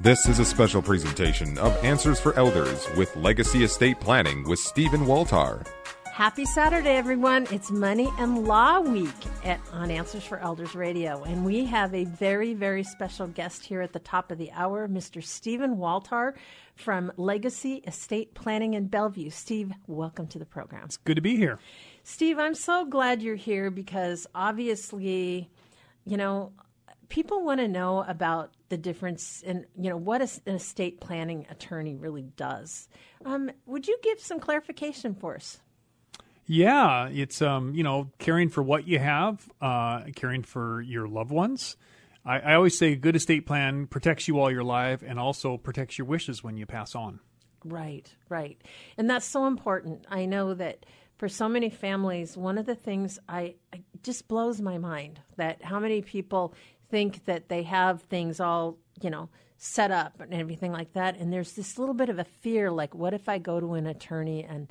This is a special presentation of Answers for Elders with Legacy Estate Planning with Stephen Waltar. Happy Saturday, everyone. It's Money and Law Week on Answers for Elders Radio, and we have a very, very special guest here at the top of the hour, Mr. Stephen Waltar from Legacy Estate Planning in Bellevue. Steve, welcome to the program. It's good to be here. Steve, I'm so glad you're here because obviously, you know, people want to know about the difference in, you know, what an estate planning attorney really does. Would you give some clarification for us? Yeah, it's, you know, caring for what you have, caring for your loved ones. I always say a good estate plan protects you while you're alive and also protects your wishes when you pass on. Right, right. And that's so important. I know that for so many families, one of the things I just blows my mind that how many people think that they have things all, you know, set up and everything like that. And there's this little bit of a fear, like, what if I go to an attorney and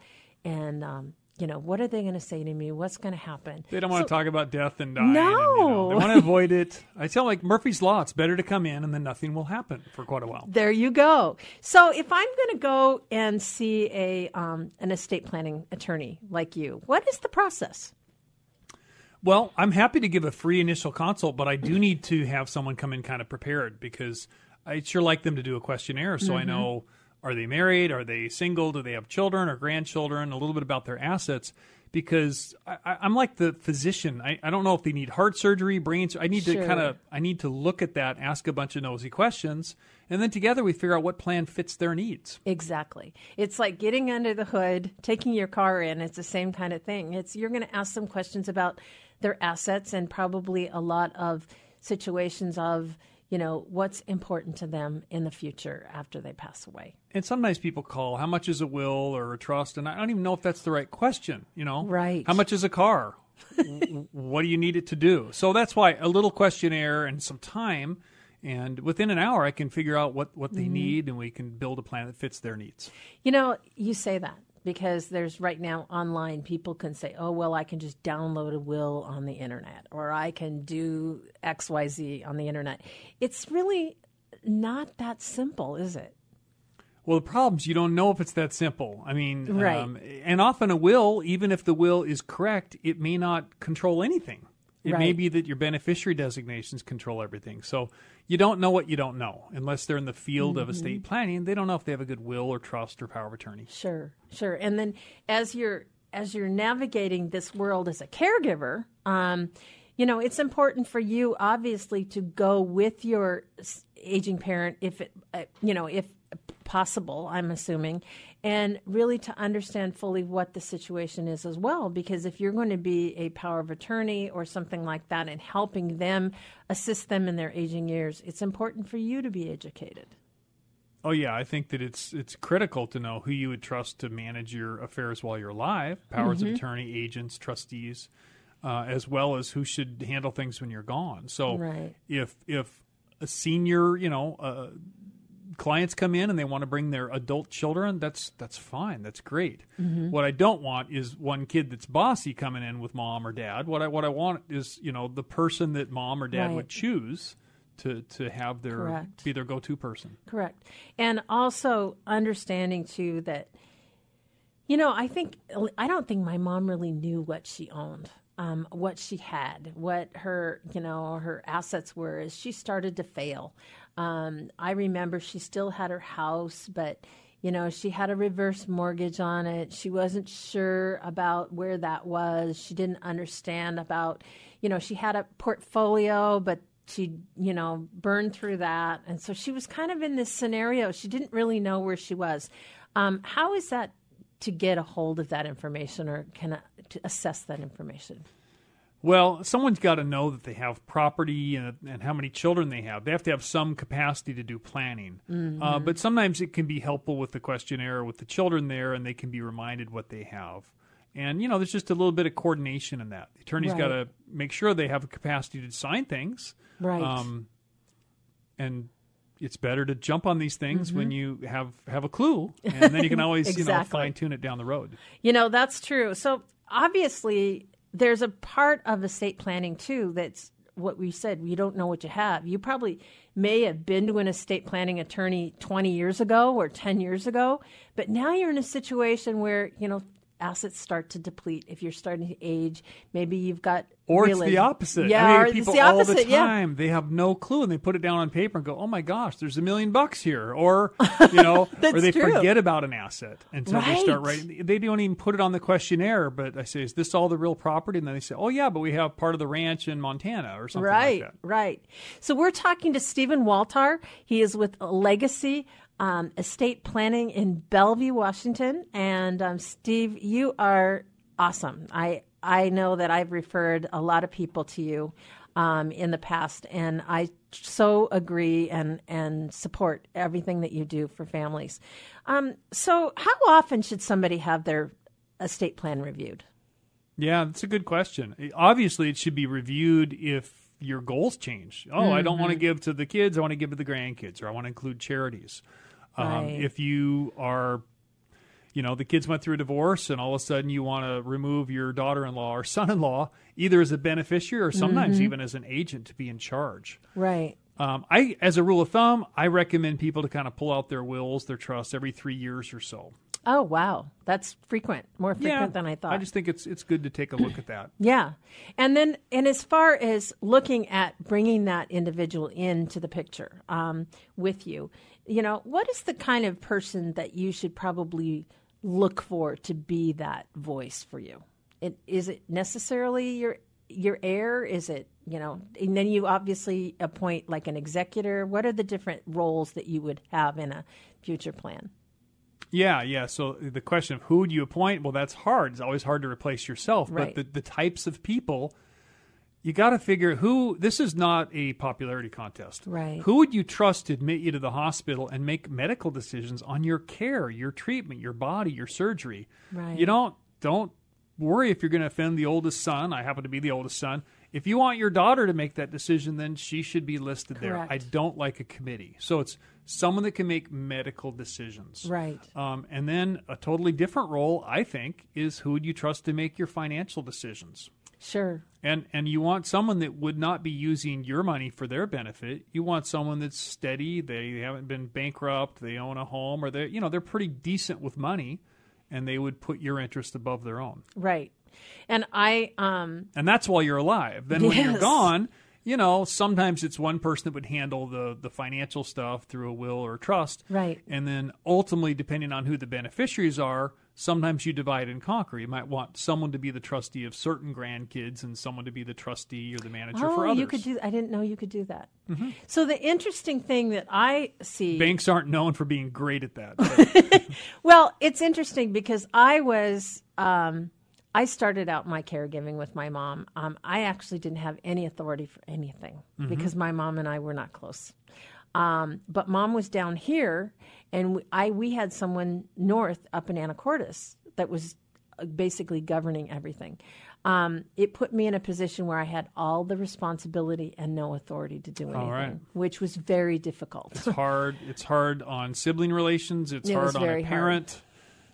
you know, what are they going to say to me? What's going to happen? They don't want to talk about death and dying. No. And, you know, they want to avoid it. I tell like Murphy's Law, it's better to come in and then nothing will happen for quite a while. There you go. So if I'm going to go and see an estate planning attorney like you, what is the process? Well, I'm happy to give a free initial consult, but I do need to have someone come in kind of prepared because I'd sure like them to do a questionnaire so I know, are they married? Are they single? Do they have children or grandchildren? A little bit about their assets, because I'm like the physician. I don't know if they need heart surgery, brain surgery. I need to I need to look at that, ask a bunch of nosy questions, and then together we figure out what plan fits their needs. Exactly. It's like getting under the hood, taking your car in. It's the same kind of thing. It's you're going to ask some questions about their assets and probably a lot of situations of, you know, what's important to them in the future after they pass away. And sometimes people call, how much is a will or a trust? And I don't even know if that's the right question, you know? Right. How much is a car? What do you need it to do? So that's why a little questionnaire and some time, and within an hour I can figure out what they need, and we can build a plan that fits their needs. You know, you say that because there's right now online, people can say, oh, well, I can just download a will on the internet, or I can do XYZ on the internet. It's really not that simple, is it? Well, the problem is you don't know if it's that simple. I mean, right. And often a will, even if the will is correct, it may not control anything. It right. may be that your beneficiary designations control everything. So you don't know what you don't know unless they're in the field of estate planning. They don't know if they have a good will or trust or power of attorney. Sure, sure. And then as you're navigating this world as a caregiver, you know, it's important for you obviously to go with your aging parent if it, you know, if possible, I'm assuming, and really to understand fully what the situation is as well, because if you're going to be a power of attorney or something like that and helping them assist them in their aging years, it's important for you to be educated. Oh, yeah. I think that it's critical to know who you would trust to manage your affairs while you're alive, powers of attorney, agents, trustees, as well as who should handle things when you're gone. So if a senior, you know, clients come in and they want to bring their adult children, that's fine. That's great. What I don't want is one kid that's bossy coming in with mom or dad. What I want is, you know, the person that mom or dad would choose to have their be their go-to person. Correct. And also understanding too that, you know, I don't think my mom really knew what she owned. What she had, what her, you know, her assets were as she started to fail. I remember she still had her house, but, you know, she had a reverse mortgage on it. She wasn't sure about where that was. She didn't understand about, you know, she had a portfolio, but she, you know, burned through that. And so she was kind of in this scenario. She didn't really know where she was. How is that to get a hold of that information or to assess that information? Well, someone's got to know that they have property and how many children they have. They have to have some capacity to do planning. But sometimes it can be helpful with the questionnaire with the children there, and they can be reminded what they have. And, you know, there's just a little bit of coordination in that. The attorney's got to make sure they have a capacity to sign things. Right. And it's better to jump on these things when you have a clue, and then you can always you know, fine-tune it down the road. You know, that's true. So obviously there's a part of estate planning, too, that's what we said, you don't know what you have. You probably may have been to an estate planning attorney 20 years ago or 10 years ago, but now you're in a situation where, you know, assets start to deplete if you're starting to age. Maybe you've got it's the opposite. Yeah, I mean, people it's the opposite, all the time, they have no clue and they put it down on paper and go, "Oh my gosh, there's $1 million here," or you know, or they forget about an asset until they start writing. They don't even put it on the questionnaire. But I say, "Is this all the real property?" And then they say, "Oh yeah, but we have part of the ranch in Montana or something like that." Right. So we're talking to Stephen Waltar. He is with Legacy Estate Planning in Bellevue, Washington. And Steve, you are awesome. I know that I've referred a lot of people to you in the past, and I so agree and support everything that you do for families. So how often should somebody have their estate plan reviewed? Yeah, that's a good question. Obviously, it should be reviewed if your goals change. Oh, I don't want to give to the kids. I want to give to the grandkids, or I want to include charities. If you are, you know, the kids went through a divorce and all of a sudden you want to remove your daughter-in-law or son-in-law, either as a beneficiary or sometimes even as an agent to be in charge. Right. I, as a rule of thumb, I recommend people to kind of pull out their wills, their trusts every 3 years or so. Oh, wow. That's more frequent than I thought. I just think it's good to take a look at that. Yeah. And then, and as far as looking at bringing that individual into the picture with you, you know, what is the kind of person that you should probably look for to be that voice for you? Is it necessarily your heir? Is it, you know, and then you obviously appoint like an executor. What are the different roles that you would have in a future plan? Yeah. So the question of who do you appoint? Well, that's hard. It's always hard to replace yourself. Right. But the types of people, you got to figure this is not a popularity contest. Right. Who would you trust to admit you to the hospital and make medical decisions on your care, your treatment, your body, your surgery? Right. You don't worry if you're going to offend the oldest son. I happen to be the oldest son. If you want your daughter to make that decision, then she should be listed there. I don't like a committee. So it's someone that can make medical decisions. Right. And then a totally different role, I think, is who would you trust to make your financial decisions? Sure. And you want someone that would not be using your money for their benefit. You want someone that's steady. They haven't been bankrupt. They own a home, or they're pretty decent with money, and they would put your interest above their own. Right. And and that's while you're alive. Then when you're gone, you know, sometimes it's one person that would handle the financial stuff through a will or a trust. Right. And then ultimately, depending on who the beneficiaries are, sometimes you divide and conquer. You might want someone to be the trustee of certain grandkids and someone to be the trustee or the manager for others. I didn't know you could do that. Mm-hmm. So the interesting thing that I see... Banks aren't known for being great at that. Well, it's interesting because I started out my caregiving with my mom. I actually didn't have any authority for anything because my mom and I were not close. But mom was down here, and we had someone north up in Anacortes that was basically governing everything. It put me in a position where I had all the responsibility and no authority to do anything, which was very difficult. It's hard. It's hard on sibling relations. It's hard on a parent.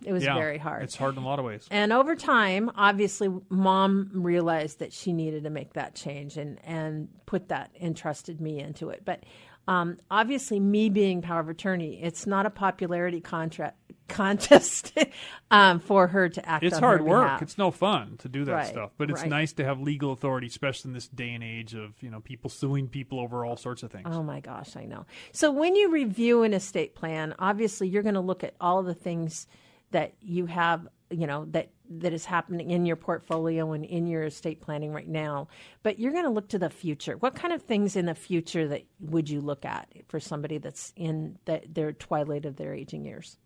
It was very hard. It's hard in a lot of ways. And over time, obviously, mom realized that she needed to make that change and put that, entrusted me into it. But obviously, me being power of attorney, it's not a popularity contest for her to act on her behalf. It's hard work. It's no fun to do that stuff. But it's nice to have legal authority, especially in this day and age of, you know, people suing people over all sorts of things. Oh, my gosh, I know. So when you review an estate plan, obviously, you're going to look at all the things that you have, you know, that is happening in your portfolio and in your estate planning right now. But you're going to look to the future. What kind of things in the future that would you look at for somebody that's in their twilight of their aging years?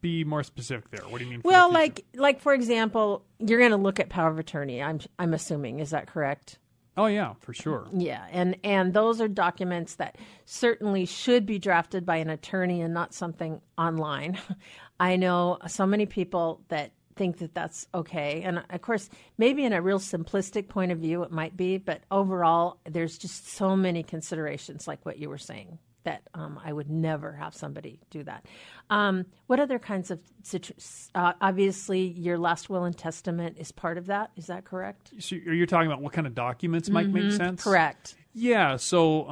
Be more specific there. What do you mean? Well, like for example, you're going to look at power of attorney. I'm assuming, is that correct? Oh, yeah, for sure. Yeah, and those are documents that certainly should be drafted by an attorney and not something online. I know so many people that think that that's okay. And, of course, maybe in a real simplistic point of view it might be, but overall there's just so many considerations like what you were saying that I would never have somebody do that. What other kinds of obviously, your last will and testament is part of that. Is that correct? So you're talking about what kind of documents might make sense? Correct. Yeah. So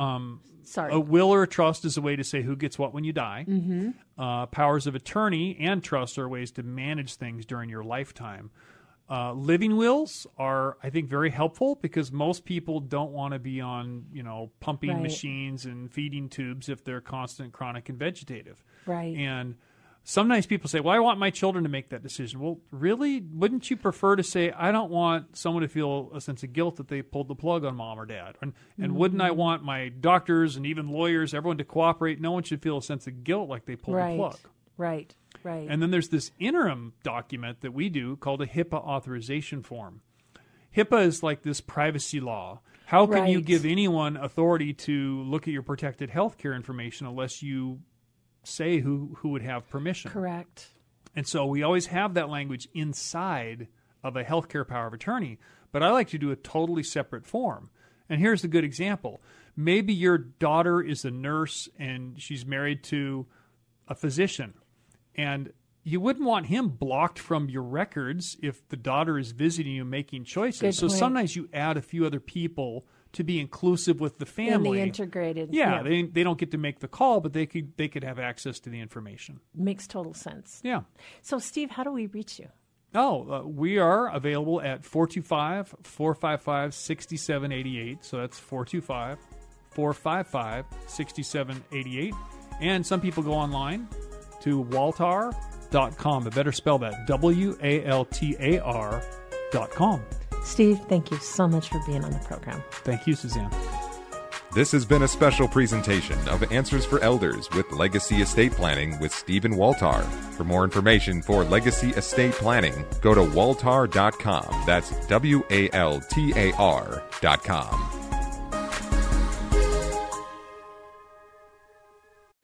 a will or a trust is a way to say who gets what when you die. Mm-hmm. Powers of attorney and trust are ways to manage things during your lifetime. Living wills are, I think, very helpful because most people don't want to be on, pumping machines and feeding tubes if they're constant, chronic, and vegetative. Right. And sometimes people say, well, I want my children to make that decision. Well, really, wouldn't you prefer to say, I don't want someone to feel a sense of guilt that they pulled the plug on mom or dad? And mm-hmm. wouldn't I want my doctors and even lawyers, everyone to cooperate? No one should feel a sense of guilt like they pulled the plug. Right. Right. And then there's this interim document that we do called a HIPAA authorization form. HIPAA is like this privacy law. How can you give anyone authority to look at your protected healthcare information unless you say who would have permission? Correct. And so we always have that language inside of a healthcare power of attorney, but I like to do a totally separate form. And here's a good example. Maybe your daughter is a nurse and she's married to a physician. And you wouldn't want him blocked from your records if the daughter is visiting you making choices. Good point. So sometimes you add a few other people to be inclusive with the family. And the integrated. Yeah, they don't get to make the call, but they could have access to the information. Makes total sense. Yeah. So, Steve, how do we reach you? We are available at 425-455-6788. So that's 425-455-6788. And some people go online to waltar.com. I better spell that, waltar.com. Steve, thank you so much for being on the program. Thank you, Suzanne. This has been a special presentation of Answers for Elders with Legacy Estate Planning with Stephen Waltar. For more information for Legacy Estate Planning, go to waltar.com. That's waltar.com.